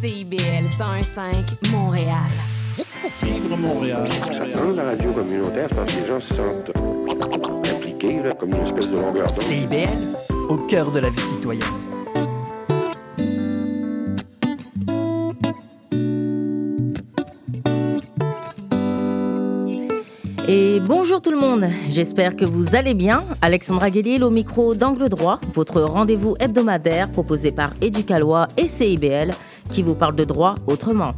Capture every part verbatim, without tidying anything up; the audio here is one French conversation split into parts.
C I B L cent un virgule cinq Montréal. Vivre Montréal. Dans la radio communautaire, je pense que les gens se sentent impliqués là, comme une espèce de longueur d'onde. C I B L, au cœur de la vie citoyenne. Et bonjour tout le monde, j'espère que vous allez bien. Alexandra Gélini au micro d'Angle Droit, votre rendez-vous hebdomadaire proposé par Éducaloi et C I B L qui vous parle de droit autrement.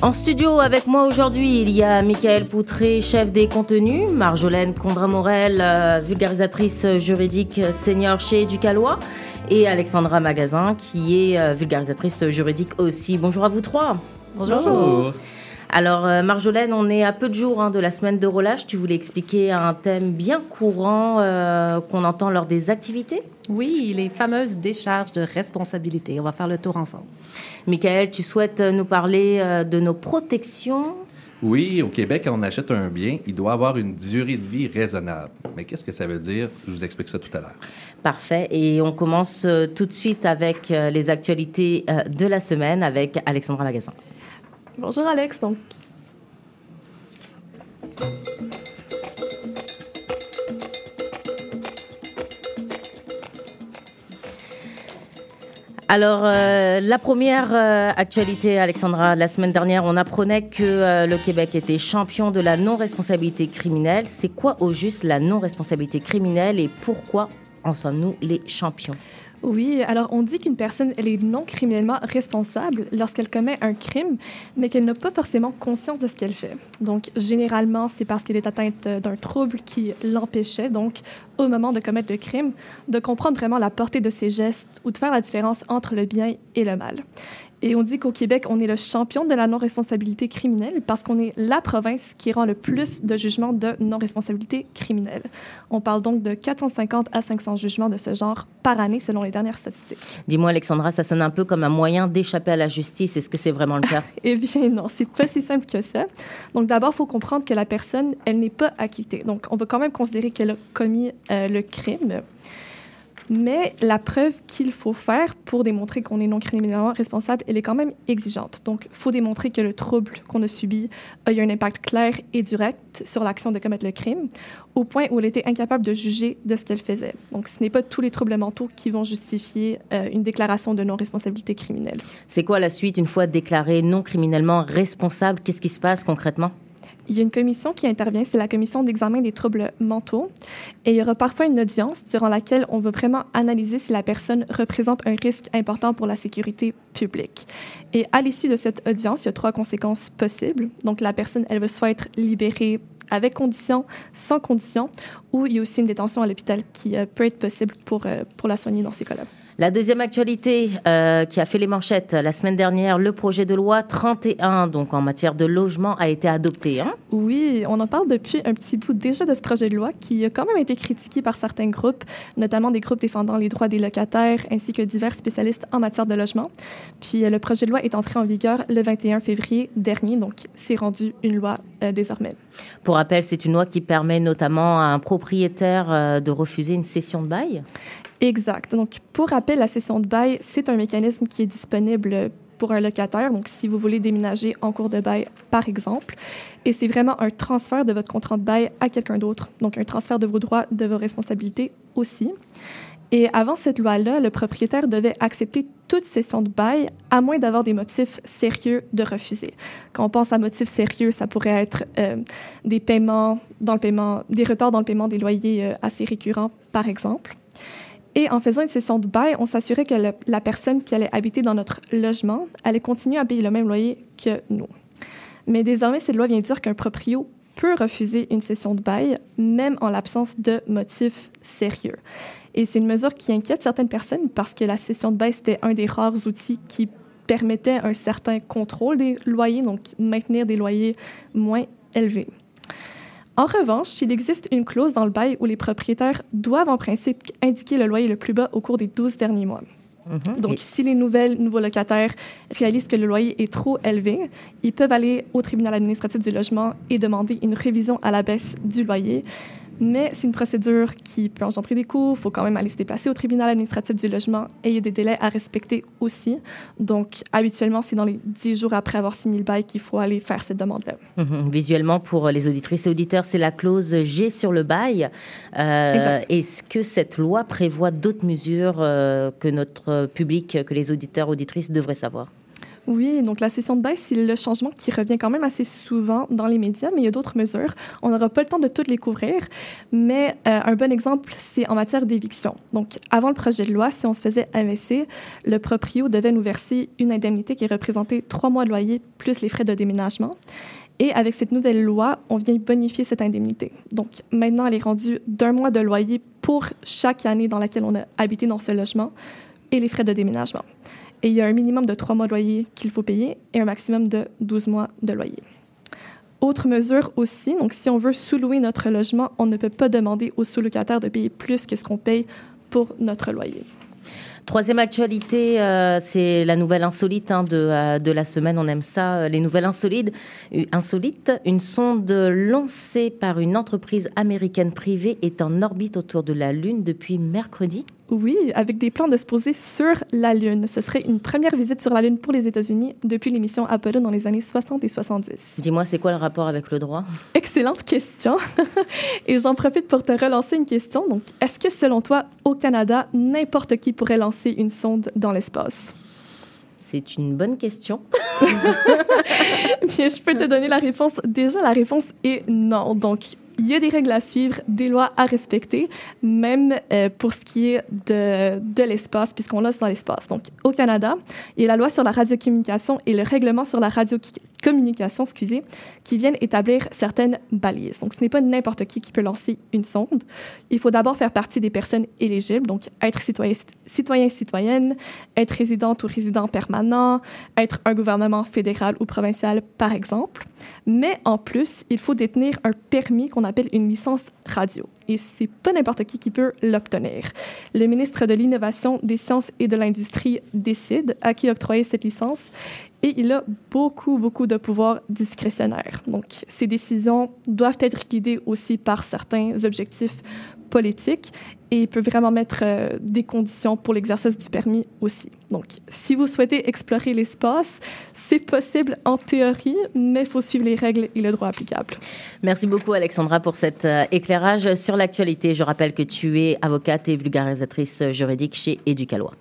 En studio avec moi aujourd'hui, il y a Mickaël Poutré, chef des contenus, Marjolaine Condramorel, vulgarisatrice juridique senior chez Éducaloi, et Alexandra Magazin, qui est vulgarisatrice juridique aussi. Bonjour à vous trois. Bonjour. Bonjour. Alors Marjolaine, on est à peu de jours hein, de la semaine de relâche. Tu voulais expliquer un thème bien courant euh, qu'on entend lors des activités? Oui, les fameuses décharges de responsabilité. On va faire le tour ensemble. Mickaël, tu souhaites nous parler euh, de nos protections? Oui, au Québec, quand on achète un bien, il doit avoir une durée de vie raisonnable. Mais qu'est-ce que ça veut dire? Je vous explique ça tout à l'heure. Parfait. Et on commence euh, tout de suite avec euh, les actualités euh, de la semaine avec Alexandra Magazin. Bonjour Alex, donc. Alors, euh, la première euh, actualité, Alexandra, la semaine dernière, on apprenait que euh, le Québec était champion de la non-responsabilité criminelle. C'est quoi au juste la non-responsabilité criminelle et pourquoi en sommes-nous les champions? Oui, alors on dit qu'une personne, elle est non criminellement responsable lorsqu'elle commet un crime, mais qu'elle n'a pas forcément conscience de ce qu'elle fait. Donc, généralement, c'est parce qu'elle est atteinte d'un trouble qui l'empêchait, donc, au moment de commettre le crime, de comprendre vraiment la portée de ses gestes ou de faire la différence entre le bien et le mal. Et on dit qu'au Québec, on est le champion de la non-responsabilité criminelle parce qu'on est la province qui rend le plus de jugements de non-responsabilité criminelle. On parle donc de quatre cent cinquante à cinq cents jugements de ce genre par année, selon les dernières statistiques. Dis-moi, Alexandra, ça sonne un peu comme un moyen d'échapper à la justice. Est-ce que c'est vraiment le cas? Eh bien non, c'est pas si simple que ça. Donc d'abord, il faut comprendre que la personne, elle n'est pas acquittée. Donc on va quand même considérer qu'elle a commis euh, le crime. Mais la preuve qu'il faut faire pour démontrer qu'on est non criminellement responsable, elle est quand même exigeante. Donc, il faut démontrer que le trouble qu'on a subi a eu un impact clair et direct sur l'action de commettre le crime, au point où elle était incapable de juger de ce qu'elle faisait. Donc, ce n'est pas tous les troubles mentaux qui vont justifier euh, une déclaration de non-responsabilité criminelle. C'est quoi la suite une fois déclarée non criminellement responsable? Qu'est-ce qui se passe concrètement? Il y a une commission qui intervient, c'est la commission d'examen des troubles mentaux. Et il y aura parfois une audience durant laquelle on va vraiment analyser si la personne représente un risque important pour la sécurité publique. Et à l'issue de cette audience, il y a trois conséquences possibles. Donc, la personne, elle va soit être libérée avec condition, sans condition, ou il y a aussi une détention à l'hôpital qui euh, peut être possible pour, euh, pour la soigner dans ces cas-là. La deuxième actualité euh, qui a fait les manchettes la semaine dernière, le projet de loi trente et un, donc en matière de logement, a été adopté. Hein? Oui, on en parle depuis un petit bout déjà de ce projet de loi qui a quand même été critiqué par certains groupes, notamment des groupes défendant les droits des locataires ainsi que divers spécialistes en matière de logement. Puis le projet de loi est entré en vigueur le vingt et un février dernier, donc c'est rendu une loi euh, désormais. Pour rappel, c'est une loi qui permet notamment à un propriétaire euh, de refuser une cession de bail? Exact. Donc, pour rappel, la cession de bail, c'est un mécanisme qui est disponible pour un locataire. Donc, si vous voulez déménager en cours de bail, par exemple, et c'est vraiment un transfert de votre contrat de bail à quelqu'un d'autre. Donc, un transfert de vos droits, de vos responsabilités aussi. Et avant cette loi-là, le propriétaire devait accepter toute cession de bail, à moins d'avoir des motifs sérieux de refuser. Quand on pense à motifs sérieux, ça pourrait être euh, des paiements dans le paiement, des retards dans le paiement des loyers euh, assez récurrents, par exemple. Et en faisant une cession de bail, on s'assurait que le, la personne qui allait habiter dans notre logement allait continuer à payer le même loyer que nous. Mais désormais, cette loi vient dire qu'un proprio peut refuser une cession de bail, même en l'absence de motifs sérieux. Et c'est une mesure qui inquiète certaines personnes parce que la cession de bail, c'était un des rares outils qui permettait un certain contrôle des loyers, donc maintenir des loyers moins élevés. En revanche, il existe une clause dans le bail où les propriétaires doivent en principe indiquer le loyer le plus bas au cours des douze derniers mois. Mm-hmm. Donc, si les nouvelles, nouveaux locataires réalisent que le loyer est trop élevé, ils peuvent aller au tribunal administratif du logement et demander une révision à la baisse du loyer. Mais c'est une procédure qui peut engendrer des coûts. Il faut quand même aller se déplacer au tribunal administratif du logement et il y a des délais à respecter aussi. Donc, habituellement, c'est dans les dix jours après avoir signé le bail qu'il faut aller faire cette demande-là. Mmh, visuellement, pour les auditrices et auditeurs, c'est la clause G sur le bail. Euh, est-ce que cette loi prévoit d'autres mesures euh, que notre public, que les auditeurs, auditrices devraient savoir? Oui, donc la cession de bail, c'est le changement qui revient quand même assez souvent dans les médias, mais il y a d'autres mesures. On n'aura pas le temps de toutes les couvrir, mais euh, un bon exemple, c'est en matière d'éviction. Donc, avant le projet de loi, si on se faisait A V C, le proprio devait nous verser une indemnité qui représentait trois mois de loyer plus les frais de déménagement. Et avec cette nouvelle loi, on vient bonifier cette indemnité. Donc, maintenant, elle est rendue d'un mois de loyer pour chaque année dans laquelle on a habité dans ce logement et les frais de déménagement. Et il y a un minimum de trois mois de loyer qu'il faut payer et un maximum de douze mois de loyer. Autre mesure aussi, donc si on veut sous-louer notre logement, on ne peut pas demander aux sous-locataires de payer plus que ce qu'on paye pour notre loyer. Troisième actualité, euh, c'est la nouvelle insolite hein, de, euh, de la semaine. On aime ça, les nouvelles insolites. Insolites. Une sonde lancée par une entreprise américaine privée est en orbite autour de la Lune depuis mercredi. Oui, avec des plans de se poser sur la Lune. Ce serait une première visite sur la Lune pour les États-Unis depuis les missions Apollo dans les années soixante et soixante-dix. Dis-moi, c'est quoi le rapport avec le droit? Excellente question. Et j'en profite pour te relancer une question. Donc, est-ce que, selon toi, au Canada, n'importe qui pourrait lancer une sonde dans l'espace? C'est une bonne question. Bien, je peux te donner la réponse. Déjà, la réponse est non. Donc, il y a des règles à suivre, des lois à respecter, même euh, pour ce qui est de, de l'espace, puisqu'on lance dans l'espace. Donc, au Canada, il y a la loi sur la radiocommunication et le règlement sur la radiocommunication, excusez, qui viennent établir certaines balises. Donc, ce n'est pas n'importe qui qui peut lancer une sonde. Il faut d'abord faire partie des personnes éligibles, donc être citoyen, citoyen, citoyenne, être résidente ou résident permanent, être un gouvernement fédéral ou provincial, par exemple. Mais en plus, il faut détenir un permis qu'on a appelle une licence radio. Et c'est pas n'importe qui qui peut l'obtenir. Le ministre de l'Innovation, des Sciences et de l'Industrie décide à qui octroyer cette licence et il a beaucoup, beaucoup de pouvoirs discrétionnaires. Donc, ces décisions doivent être guidées aussi par certains objectifs politiques et il peut vraiment mettre euh, des conditions pour l'exercice du permis aussi. Donc, si vous souhaitez explorer l'espace, c'est possible en théorie, mais il faut suivre les règles et le droit applicable. Merci beaucoup, Alexandra, pour cet euh, éclairage sur l'actualité. Je rappelle que tu es avocate et vulgarisatrice juridique chez Éducaloi.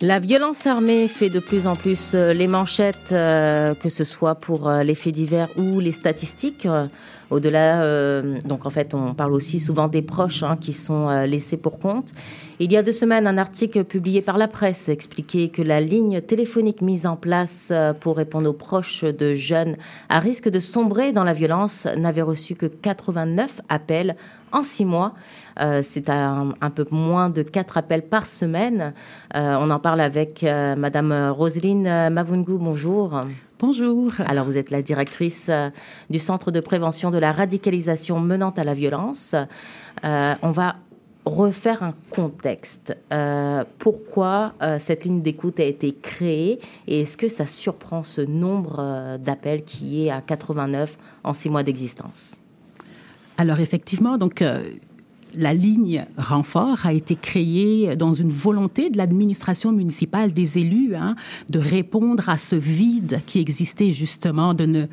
La violence armée fait de plus en plus les manchettes, euh, que ce soit pour les faits divers ou les statistiques. Au-delà, euh, donc en fait, on parle aussi souvent des proches hein, qui sont euh, laissés pour compte. Il y a deux semaines, un article publié par la presse expliquait que la ligne téléphonique mise en place pour répondre aux proches de jeunes à risque de sombrer dans la violence n'avait reçu que quatre-vingt-neuf appels en six mois. Euh, c'est un, un peu moins de quatre appels par semaine. Euh, on en parle avec euh, Madame Roseline Mavoungou. Bonjour. Bonjour. Alors, vous êtes la directrice euh, du Centre de prévention de la radicalisation menant à la violence. Euh, on va refaire un contexte. Euh, pourquoi euh, cette ligne d'écoute a été créée et est-ce que ça surprend ce nombre euh, d'appels qui est à quatre-vingt-neuf en six mois d'existence? Alors, effectivement, donc... Euh la ligne renfort a été créée dans une volonté de l'administration municipale, des élus, hein, de répondre à ce vide qui existait justement, de ne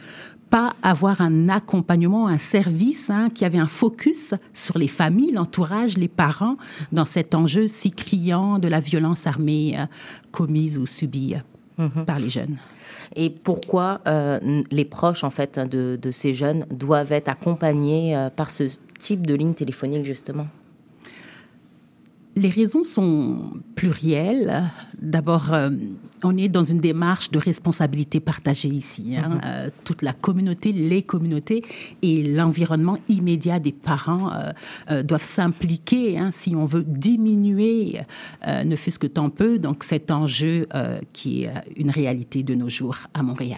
pas avoir un accompagnement, un service hein, qui avait un focus sur les familles, l'entourage, les parents, dans cet enjeu si criant de la violence armée euh, commise ou subie euh, mmh. par les jeunes. Et pourquoi euh, les proches en fait, de, de ces jeunes doivent être accompagnés euh, par ce type de ligne téléphonique, justement? Les raisons sont plurielles. D'abord, euh, on est dans une démarche de responsabilité partagée ici. Hein. Mm-hmm. Euh, toute la communauté, les communautés et l'environnement immédiat des parents euh, euh, doivent s'impliquer hein, si on veut diminuer, euh, ne fût-ce que tant peu, donc cet enjeu euh, qui est une réalité de nos jours à Montréal.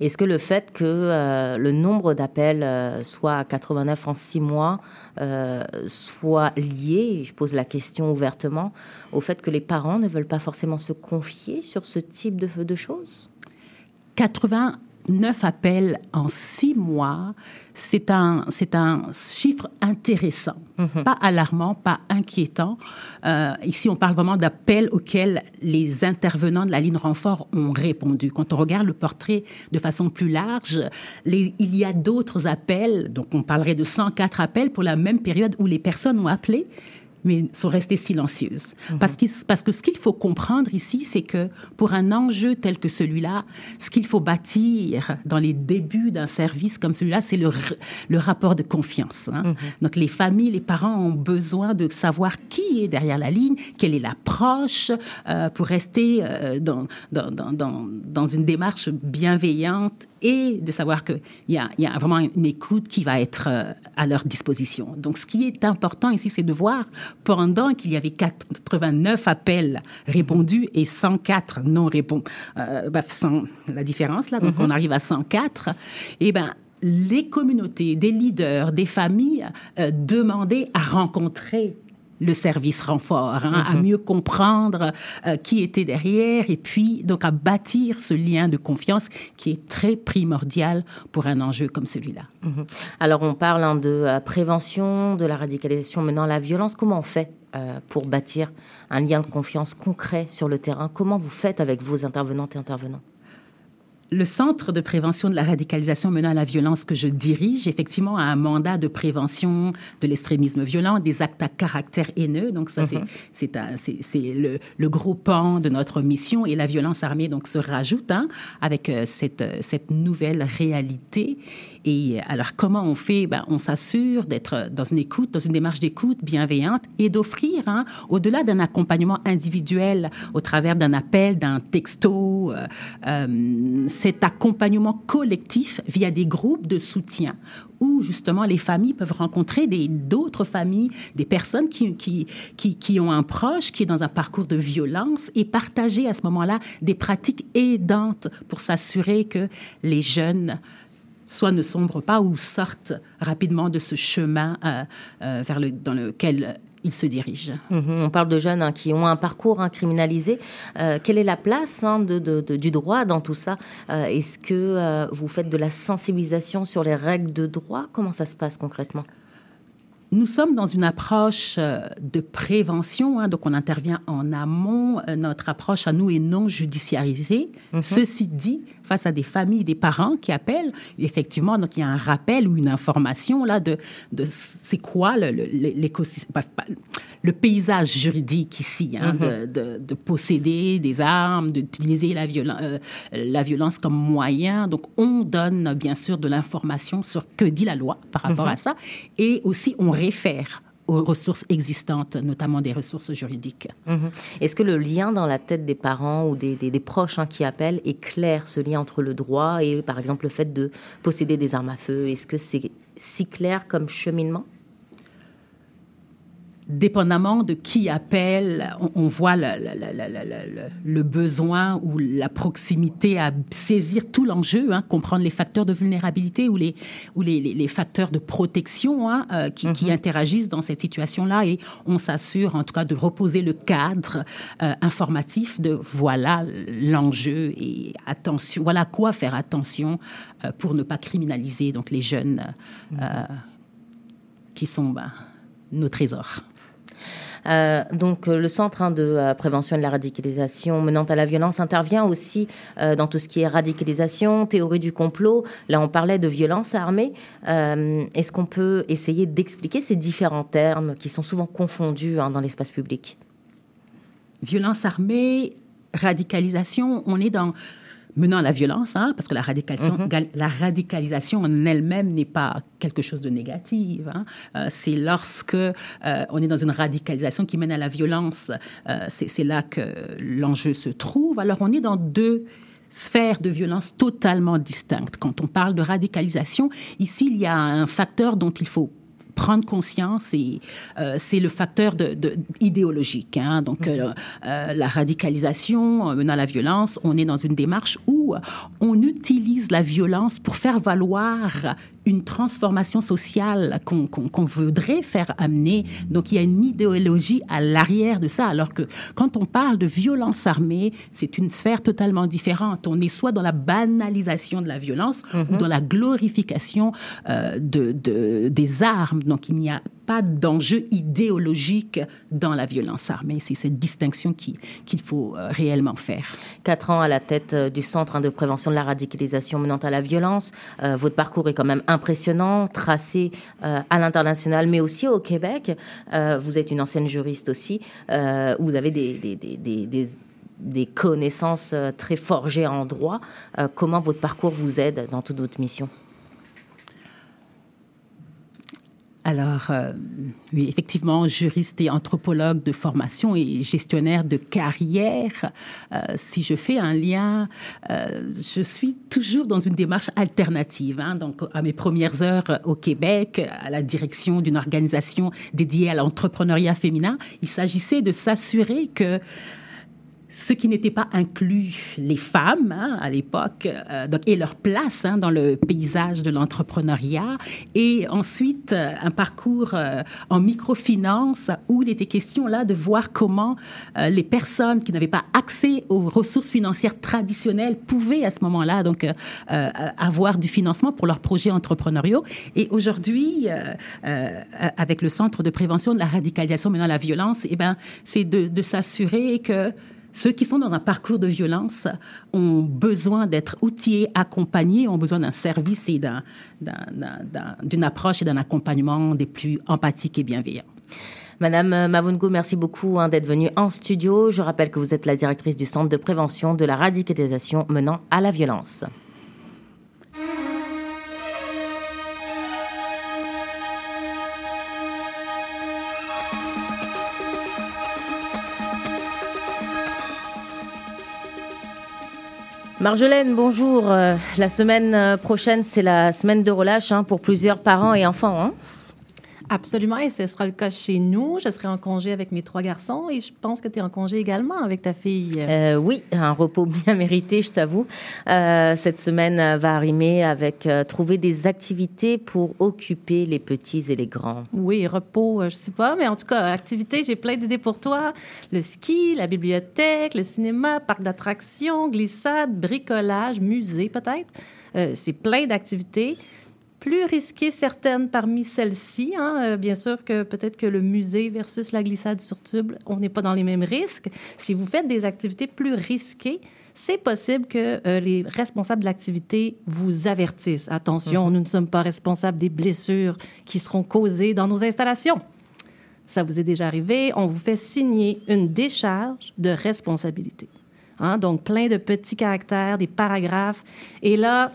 Est-ce que le fait que euh, le nombre d'appels euh, soit à quatre-vingt-neuf en six mois euh, soit lié, je pose la question ouvertement, au fait que les parents ne veulent pas forcément se confier sur ce type de, de choses? quatre-vingt-neuf appels en six mois, c'est un, c'est un chiffre intéressant, mm-hmm. pas alarmant, pas inquiétant. Euh, ici, on parle vraiment d'appels auxquels les intervenants de la ligne renfort ont répondu. Quand on regarde le portrait de façon plus large, les, il y a d'autres appels, donc on parlerait de cent quatre appels pour la même période où les personnes ont appelé, mais sont restées silencieuses. Mmh. Parce, qu'il, parce que ce qu'il faut comprendre ici, c'est que pour un enjeu tel que celui-là, ce qu'il faut bâtir dans les débuts d'un service comme celui-là, c'est le, le rapport de confiance. Hein. Mmh. Donc les familles, les parents ont besoin de savoir qui est derrière la ligne, quelle est l'approche euh, pour rester euh, dans, dans, dans, dans une démarche bienveillante et de savoir qu'il y a, y a vraiment une écoute qui va être euh, à leur disposition. Donc ce qui est important ici, c'est de voir pendant qu'il y avait quatre-vingt-neuf appels répondus et cent quatre non répondus, euh, bah, sans la différence, là, donc mm-hmm. on arrive à cent quatre, et ben les communautés, des leaders, des familles euh, demandaient à rencontrer le service renfort, hein, mm-hmm. à mieux comprendre euh, qui était derrière et puis donc à bâtir ce lien de confiance qui est très primordial pour un enjeu comme celui-là. Mm-hmm. Alors on parle hein, de euh, prévention, de la radicalisation menant à la violence. Comment on fait euh, pour bâtir un lien de confiance concret sur le terrain? Comment vous faites avec vos intervenantes et intervenants? Le Centre de prévention de la radicalisation menant à la violence que je dirige, effectivement, a un mandat de prévention de l'extrémisme violent, des actes à caractère haineux. Donc ça, mm-hmm. c'est, c'est, un, c'est, c'est le, le gros pan de notre mission. Et la violence armée donc, se rajoute hein, avec euh, cette, euh, cette nouvelle réalité. Et alors, comment on fait? Ben, on s'assure d'être dans une écoute, dans une démarche d'écoute bienveillante et d'offrir, hein, au-delà d'un accompagnement individuel au travers d'un appel, d'un texto, euh, euh, cet accompagnement collectif via des groupes de soutien où justement les familles peuvent rencontrer des, d'autres familles, des personnes qui, qui, qui, qui ont un proche qui est dans un parcours de violence et partager à ce moment-là des pratiques aidantes pour s'assurer que les jeunes soit ne sombrent pas ou sortent rapidement de ce chemin euh, euh, vers le, dans lequel ils se dirigent. Mmh, on parle de jeunes hein, qui ont un parcours hein, criminalisé. Euh, quelle est la place hein, de, de, de, du droit dans tout ça? euh, Est-ce que euh, vous faites de la sensibilisation sur les règles de droit? Comment ça se passe concrètement? Nous sommes dans une approche de prévention, hein, donc on intervient en amont. Notre approche à nous est non judiciarisée. Mmh. Ceci dit, face à des familles, des parents qui appellent, effectivement, donc il y a un rappel ou une information là de, de c'est quoi le, le, l'écosystème, le paysage juridique ici, hein, mm-hmm. de, de, de posséder des armes, d'utiliser la, violen, euh, la violence comme moyen. Donc on donne bien sûr de l'information sur que dit la loi par rapport mm-hmm. à ça, et aussi on réfère aux ressources existantes, notamment des ressources juridiques. Mmh. Est-ce que le lien dans la tête des parents ou des, des, des proches hein, qui appellent est clair, ce lien entre le droit et, par exemple, le fait de posséder des armes à feu? Est-ce que c'est si clair comme cheminement? Dépendamment de qui appelle, on, on voit le, le, le, le, le besoin ou la proximité à saisir tout l'enjeu, hein, comprendre les facteurs de vulnérabilité ou les, ou les, les, les facteurs de protection hein, euh, qui, mm-hmm. qui interagissent dans cette situation-là. Et on s'assure, en tout cas, de reposer le cadre euh, informatif de voilà l'enjeu et attention, voilà à quoi faire attention euh, pour ne pas criminaliser donc, les jeunes euh, mm-hmm. qui sont... Bah, nos trésors. Euh, donc, le Centre hein, de euh, prévention de la radicalisation menant à la violence intervient aussi euh, dans tout ce qui est radicalisation, théorie du complot. Là, on parlait de violence armée. Euh, est-ce qu'on peut essayer d'expliquer ces différents termes qui sont souvent confondus hein, dans l'espace public? Violence armée, radicalisation, on est dans... menant à la violence, hein, parce que la radicalisation, mm-hmm. la radicalisation en elle-même n'est pas quelque chose de négatif. Hein. Euh, c'est lorsque euh, on est dans une radicalisation qui mène à la violence, euh, c'est, c'est là que l'enjeu se trouve. Alors, on est dans deux sphères de violence totalement distinctes. Quand on parle de radicalisation, ici, il y a un facteur dont il faut prendre conscience, et euh, c'est le facteur de, de, idéologique. Hein. Donc, euh, euh, la radicalisation menant à la violence, on est dans une démarche où on utilise la violence pour faire valoir une transformation sociale qu'on, qu'on, qu'on voudrait faire amener. Donc, il y a une idéologie à l'arrière de ça, alors que quand on parle de violence armée, c'est une sphère totalement différente. On est soit dans la banalisation de la violence mm-hmm. ou dans la glorification euh, de, de, des armes. Donc, il n'y a pas d'enjeu idéologique dans la violence armée. C'est cette distinction qui, qu'il faut réellement faire. Quatre ans à la tête du Centre de prévention de la radicalisation menant à la violence. Euh, votre parcours est quand même impressionnant, tracé euh, à l'international, mais aussi au Québec. Euh, vous êtes une ancienne juriste aussi. Euh, vous avez des, des, des, des, des, des connaissances très forgées en droit. Euh, comment votre parcours vous aide dans toute votre mission ? Alors, euh, oui, effectivement, juriste et anthropologue de formation et gestionnaire de carrière, euh, si je fais un lien, euh, je suis toujours dans une démarche alternative. Hein, donc, à mes premières heures au Québec, à la direction d'une organisation dédiée à l'entrepreneuriat féminin, il s'agissait de s'assurer que ce qui n'était pas inclus, les femmes hein, à l'époque, euh, donc, et leur place hein, dans le paysage de l'entrepreneuriat. Et ensuite, euh, un parcours euh, en microfinance où il était question là de voir comment euh, les personnes qui n'avaient pas accès aux ressources financières traditionnelles pouvaient à ce moment-là donc, euh, euh, avoir du financement pour leurs projets entrepreneuriaux. Et aujourd'hui, euh, euh, avec le Centre de prévention de la radicalisation menant à la violence, eh ben, c'est de, de s'assurer que ceux qui sont dans un parcours de violence ont besoin d'être outillés, accompagnés, ont besoin d'un service et d'un, d'un, d'un, d'un, d'une approche et d'un accompagnement des plus empathiques et bienveillants. Madame Mavoungou, merci beaucoup hein, d'être venue en studio. Je rappelle que vous êtes la directrice du Centre de prévention de la radicalisation menant à la violence. Marjolaine, bonjour. Euh, la semaine prochaine, c'est la semaine de relâche hein, pour plusieurs parents et enfants. Hein? Absolument, et ce sera le cas chez nous. Je serai en congé avec mes trois garçons et je pense que tu es en congé également avec ta fille. Euh, oui, un repos bien mérité, je t'avoue. Euh, cette semaine va rimer avec euh, trouver des activités pour occuper les petits et les grands. Oui, repos, euh, je sais pas, mais en tout cas, activités, j'ai plein d'idées pour toi. Le ski, la bibliothèque, le cinéma, parc d'attractions, glissade, bricolage, musée peut-être. Euh, c'est plein d'activités. Plus risquées certaines parmi celles-ci. Hein. Euh, bien sûr que peut-être que le musée versus la glissade sur tube, on n'est pas dans les mêmes risques. Si vous faites des activités plus risquées, c'est possible que euh, les responsables de l'activité vous avertissent. Attention, mm-hmm. nous ne sommes pas responsables des blessures qui seront causées dans nos installations. Ça vous est déjà arrivé. On vous fait signer une décharge de responsabilité. Hein. Donc, plein de petits caractères, des paragraphes. Et là,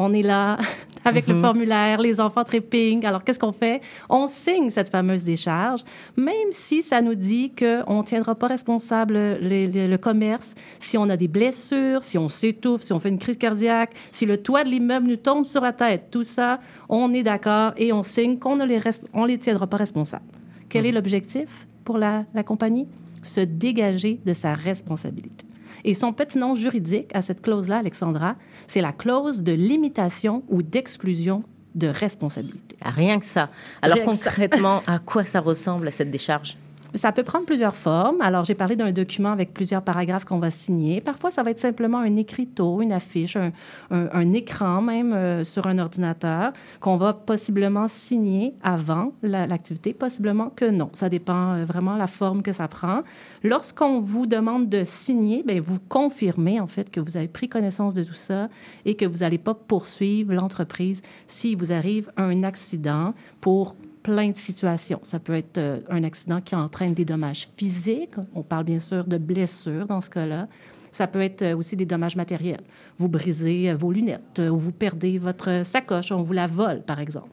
on est là avec mm-hmm. le formulaire, les enfants trépignent. Alors, qu'est-ce qu'on fait? On signe cette fameuse décharge, même si ça nous dit qu'on ne tiendra pas responsable le, le, le commerce si on a des blessures, si on s'étouffe, si on fait une crise cardiaque, si le toit de l'immeuble nous tombe sur la tête. Tout ça, on est d'accord et on signe qu'on ne les, resp- on les tiendra pas responsables. Quel mm-hmm. est l'objectif pour la, la compagnie? Se dégager de sa responsabilité. Et son petit nom juridique à cette clause-là, Alexandra, c'est la clause de limitation ou d'exclusion de responsabilité. Ah, rien que ça. Alors rien concrètement, ça. À quoi ça ressemble, cette décharge? Ça peut prendre plusieurs formes. Alors, j'ai parlé d'un document avec plusieurs paragraphes qu'on va signer. Parfois, ça va être simplement un écriteau, une affiche, un, un, un écran même euh, sur un ordinateur qu'on va possiblement signer avant la, l'activité, possiblement que non. Ça dépend euh, vraiment de la forme que ça prend. Lorsqu'on vous demande de signer, bien, vous confirmez en fait que vous avez pris connaissance de tout ça et que vous n'allez pas poursuivre l'entreprise s'il vous arrive un accident pour plein de situations. Ça peut être euh, un accident qui entraîne des dommages physiques. On parle bien sûr de blessures dans ce cas-là. Ça peut être euh, aussi des dommages matériels. Vous brisez euh, vos lunettes euh, ou vous perdez votre sacoche, on vous la vole, par exemple.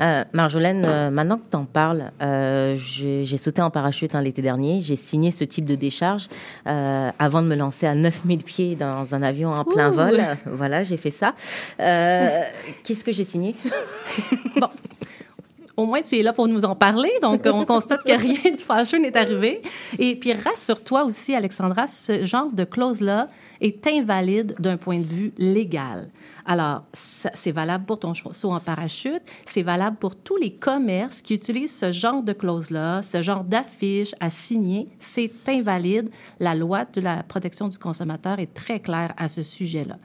Euh, Marjolaine, euh, maintenant que tu en parles, euh, j'ai, j'ai sauté en parachute hein, l'été dernier. J'ai signé ce type de décharge euh, avant de me lancer à neuf mille pieds dans un avion en plein Ouh. vol. Voilà, j'ai fait ça. Euh, qu'est-ce que j'ai signé? Bon. au moins tu es là pour nous en parler. Donc, on constate que rien de fâcheux n'est arrivé. Et puis, rassure-toi aussi, Alexandra, ce genre de clause-là est invalide d'un point de vue légal. Alors, ça, c'est valable pour ton saut en parachute, c'est valable pour tous les commerces qui utilisent ce genre de clause-là, ce genre d'affiche à signer, c'est invalide. La loi de la protection du consommateur est très claire à ce sujet-là.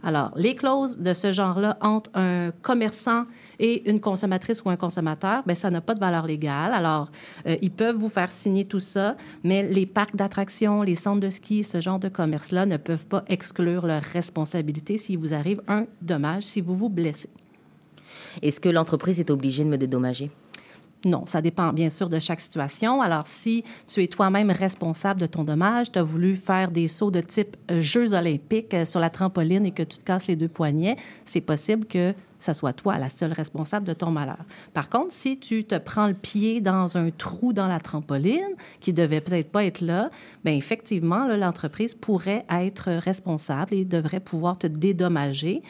Alors, les clauses de ce genre-là entre un commerçant et une consommatrice ou un consommateur, bien, ça n'a pas de valeur légale. Alors, euh, ils peuvent vous faire signer tout ça, mais les parcs d'attractions, les centres de ski, ce genre de commerce-là ne peuvent pas exclure leur responsabilité s'il vous arrive un dommage, si vous vous blessez. Est-ce que l'entreprise est obligée de me dédommager? Non, ça dépend bien sûr de chaque situation. Alors, si tu es toi-même responsable de ton dommage, tu as voulu faire des sauts de type Jeux olympiques sur la trampoline et que tu te casses les deux poignets, c'est possible que ça soit toi la seule responsable de ton malheur. Par contre, si tu te prends le pied dans un trou dans la trampoline qui devait peut-être pas être là, bien effectivement, là, l'entreprise pourrait être responsable et devrait pouvoir te dédommager.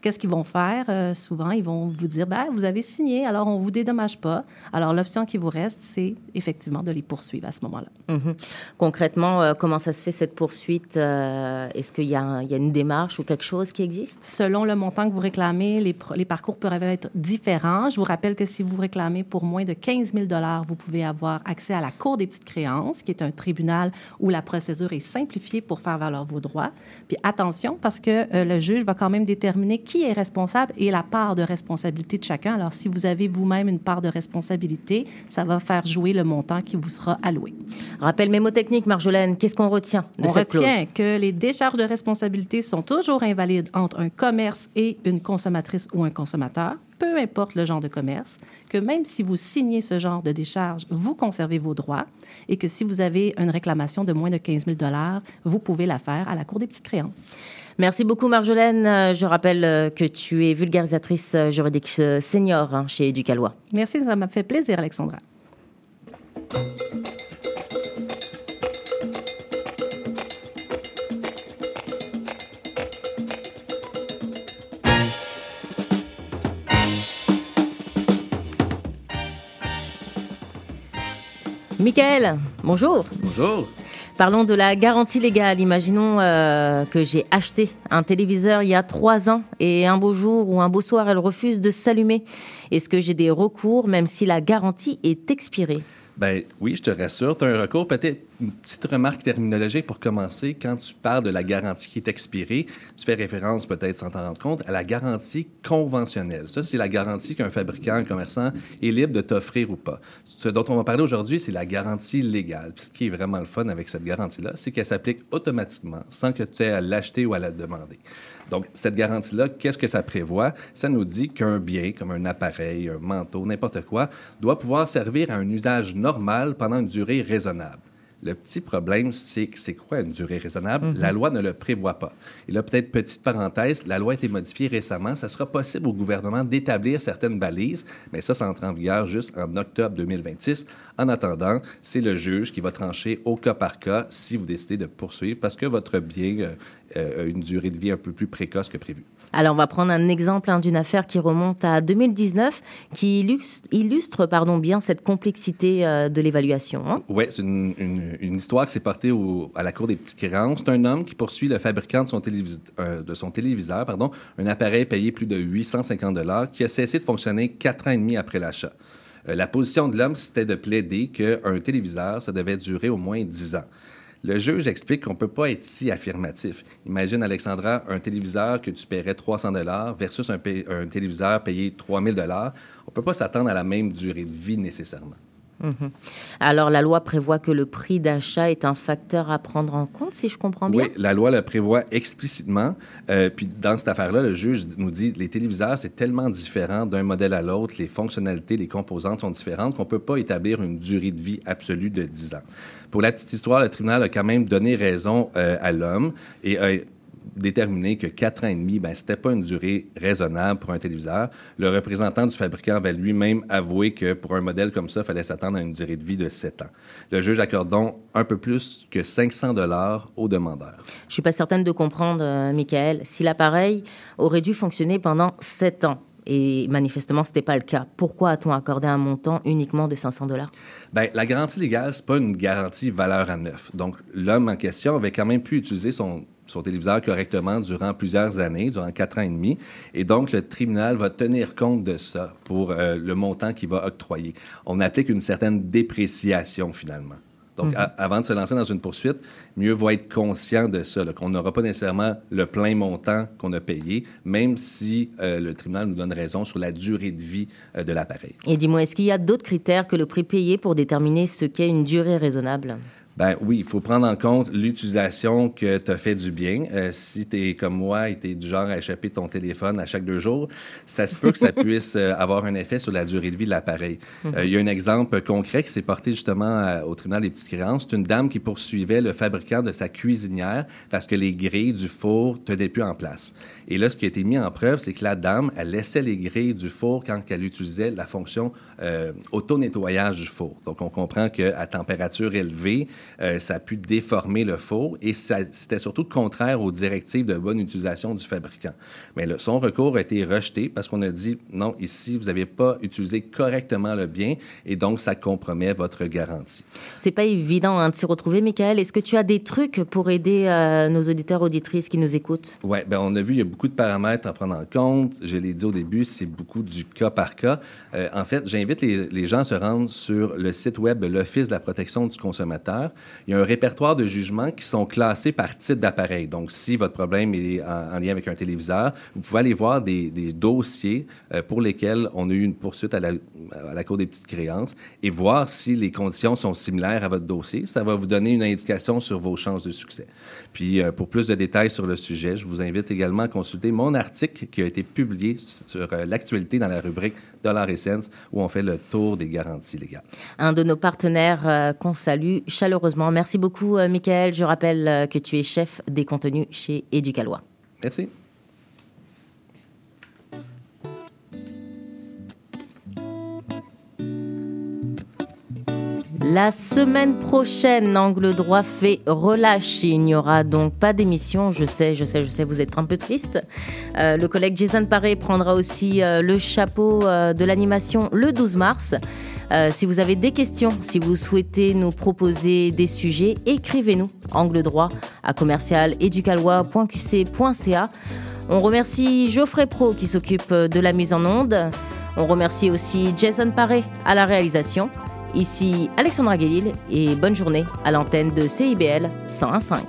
Qu'est-ce qu'ils vont faire? Euh, souvent, ils vont vous dire, bien, vous avez signé, alors on ne vous dédommage pas. Alors, l'option qui vous reste, c'est effectivement de les poursuivre à ce moment-là. Mm-hmm. Concrètement, euh, comment ça se fait, cette poursuite? Euh, est-ce qu'il y a, un, il y a une démarche ou quelque chose qui existe? Selon le montant que vous réclamez, les, les parcours peuvent être différents. Je vous rappelle que si vous réclamez pour moins de quinze mille dollars, vous pouvez avoir accès à la Cour des petites créances, qui est un tribunal où la procédure est simplifiée pour faire valoir vos droits. Puis attention, parce que euh, le juge va quand même déterminer qui est responsable et la part de responsabilité de chacun. Alors, si vous avez vous-même une part de responsabilité, ça va faire jouer le montant qui vous sera alloué. Rappel mémotechnique, Marjolaine, qu'est-ce qu'on retient de On cette clause? On retient que les décharges de responsabilité sont toujours invalides entre un commerce et une consommatrice ou un consommateur, peu importe le genre de commerce, que même si vous signez ce genre de décharge, vous conservez vos droits et que si vous avez une réclamation de moins de quinze mille dollars, vous pouvez la faire à la Cour des petites créances. Merci beaucoup, Marjolaine. Je rappelle que tu es vulgarisatrice juridique senior hein, chez Éducaloi. Merci, ça m'a fait plaisir, Alexandra. Mickaël, bonjour. Bonjour. Parlons de la garantie légale. Imaginons euh, que j'ai acheté un téléviseur il y a trois ans et un beau jour ou un beau soir, elle refuse de s'allumer. Est-ce que j'ai des recours, même si la garantie est expirée? Bien oui, je te rassure, tu as un recours. Peut-être une petite remarque terminologique pour commencer. Quand tu parles de la garantie qui est expirée, tu fais référence peut-être sans t'en rendre compte à la garantie conventionnelle. Ça, c'est la garantie qu'un fabricant, un commerçant est libre de t'offrir ou pas. Ce dont on va parler aujourd'hui, c'est la garantie légale. Puis ce qui est vraiment le fun avec cette garantie-là, c'est qu'elle s'applique automatiquement sans que tu aies à l'acheter ou à la demander. Donc, cette garantie-là, qu'est-ce que ça prévoit? Ça nous dit qu'un bien, comme un appareil, un manteau, n'importe quoi, doit pouvoir servir à un usage normal pendant une durée raisonnable. Le petit problème, c'est que c'est quoi une durée raisonnable? Mm-hmm. La loi ne le prévoit pas. Et là, peut-être, petite parenthèse, la loi a été modifiée récemment. Ça sera possible au gouvernement d'établir certaines balises, mais ça, ça entre en vigueur juste en octobre deux mille vingt-six. En attendant, c'est le juge qui va trancher au cas par cas si vous décidez de poursuivre parce que votre bien euh, euh, a une durée de vie un peu plus précoce que prévu. Alors, on va prendre un exemple hein, d'une affaire qui remonte à deux mille dix-neuf, qui illustre, illustre pardon, bien cette complexité euh, de l'évaluation. Hein? Oui, c'est une, une, une histoire qui s'est portée au, à la Cour des petites créances. C'est un homme qui poursuit le fabricant de son, télévis- euh, de son téléviseur, pardon, un appareil payé plus de huit cent cinquante dollars qui a cessé de fonctionner quatre ans et demi après l'achat. Euh, la position de l'homme, c'était de plaider qu'un téléviseur, ça devait durer au moins dix ans. Le juge explique qu'on ne peut pas être si affirmatif. Imagine, Alexandra, un téléviseur que tu paierais trois cents dollars versus un, paye, un téléviseur payé trois mille dollars. On ne peut pas s'attendre à la même durée de vie nécessairement. Mmh. Alors, la loi prévoit que le prix d'achat est un facteur à prendre en compte, si je comprends bien? Oui, la loi le prévoit explicitement. Euh, puis, dans cette affaire-là, le juge nous dit que les téléviseurs, c'est tellement différent d'un modèle à l'autre. Les fonctionnalités, les composantes sont différentes qu'on ne peut pas établir une durée de vie absolue de dix ans. Pour la petite histoire, le tribunal a quand même donné raison euh, à l'homme et a déterminé que quatre ans et demi, ben, ce n'était pas une durée raisonnable pour un téléviseur. Le représentant du fabricant avait lui-même avoué que pour un modèle comme ça, il fallait s'attendre à une durée de vie de sept ans. Le juge accorde donc un peu plus que cinq cents dollars au demandeur. Je ne suis pas certaine de comprendre, euh, Mickaël, si l'appareil aurait dû fonctionner pendant sept ans. Et manifestement, ce n'était pas le cas. Pourquoi a-t-on accordé un montant uniquement de cinq cents dollars? Bien, la garantie légale, ce n'est pas une garantie valeur à neuf. Donc, l'homme en question avait quand même pu utiliser son... son téléviseur correctement durant plusieurs années, durant quatre ans et demi. Et donc, le tribunal va tenir compte de ça pour euh, le montant qu'il va octroyer. On applique une certaine dépréciation, finalement. Donc, mm-hmm. a- avant de se lancer dans une poursuite, mieux vaut être conscient de ça, là, qu'on n'aura pas nécessairement le plein montant qu'on a payé, même si euh, le tribunal nous donne raison sur la durée de vie euh, de l'appareil. Et dis-moi, est-ce qu'il y a d'autres critères que le prix payé pour déterminer ce qu'est une durée raisonnable? Bien oui, il faut prendre en compte l'utilisation que tu as fait du bien. Euh, si tu es comme moi et tu es du genre à échapper ton téléphone à chaque deux jours, ça se peut que ça puisse euh, avoir un effet sur la durée de vie de l'appareil. Il euh, y a un exemple concret qui s'est porté justement à, au tribunal des petites créances. C'est une dame qui poursuivait le fabricant de sa cuisinière parce que les grilles du four ne tenaient plus en place. Et là, ce qui a été mis en preuve, c'est que la dame, elle laissait les grilles du four quand elle utilisait la fonction euh, auto-nettoyage du four. Donc, on comprend qu'à température élevée, Euh, ça a pu déformer le four et ça, c'était surtout contraire aux directives de bonne utilisation du fabricant. Mais le, son recours a été rejeté parce qu'on a dit non, ici, vous n'avez pas utilisé correctement le bien et donc ça compromet votre garantie. C'est pas évident hein, de s'y retrouver, Mickaël. Est-ce que tu as des trucs pour aider euh, nos auditeurs, auditrices qui nous écoutent? Oui, bien, on a vu, il y a beaucoup de paramètres à prendre en compte. Je l'ai dit au début, c'est beaucoup du cas par cas. Euh, en fait, j'invite les, les gens à se rendre sur le site web de l'Office de la protection du consommateur. Il y a un répertoire de jugements qui sont classés par type d'appareil. Donc, si votre problème est en, en lien avec un téléviseur, vous pouvez aller voir des, des dossiers euh, pour lesquels on a eu une poursuite à la, à la Cour des petites créances et voir si les conditions sont similaires à votre dossier. Ça va vous donner une indication sur vos chances de succès. Puis, euh, pour plus de détails sur le sujet, je vous invite également à consulter mon article qui a été publié sur euh, l'actualité dans la rubrique Dollars et cents, où on fait le tour des garanties légales. Un de nos partenaires euh, qu'on salue chaleureusement. Merci beaucoup, euh, Mickaël. Je rappelle euh, que tu es chef des contenus chez Éducaloi. Merci. La semaine prochaine, Angle Droit fait relâche. Il n'y aura donc pas d'émission. Je sais, je sais, je sais, vous êtes un peu triste. Euh, le collègue Jason Paré prendra aussi euh, le chapeau euh, de l'animation le douze mars. Euh, si vous avez des questions, si vous souhaitez nous proposer des sujets, écrivez-nous Angle Droit à commercial éducaloi point q c point c a. On remercie Geoffrey Pro qui s'occupe de la mise en onde. On remercie aussi Jason Paré à la réalisation. Ici Alexandra Gélini et bonne journée à l'antenne de C I B L cent un virgule cinq.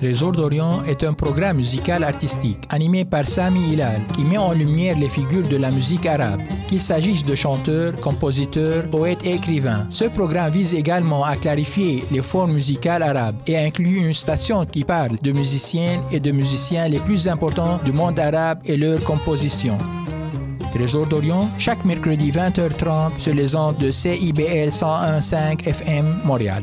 Trésor d'Orient est un programme musical artistique animé par Sami Hilal qui met en lumière les figures de la musique arabe, qu'il s'agisse de chanteurs, compositeurs, poètes et écrivains. Ce programme vise également à clarifier les formes musicales arabes et inclut une station qui parle de musiciennes et de musiciens les plus importants du monde arabe et leurs compositions. Trésor d'Orient, chaque mercredi vingt heures trente sur les ondes de C I B L cent un virgule cinq F M Montréal.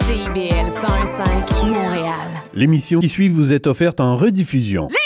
C I B L cent un virgule cinq Montréal. L'émission qui suit vous est offerte en rediffusion. Les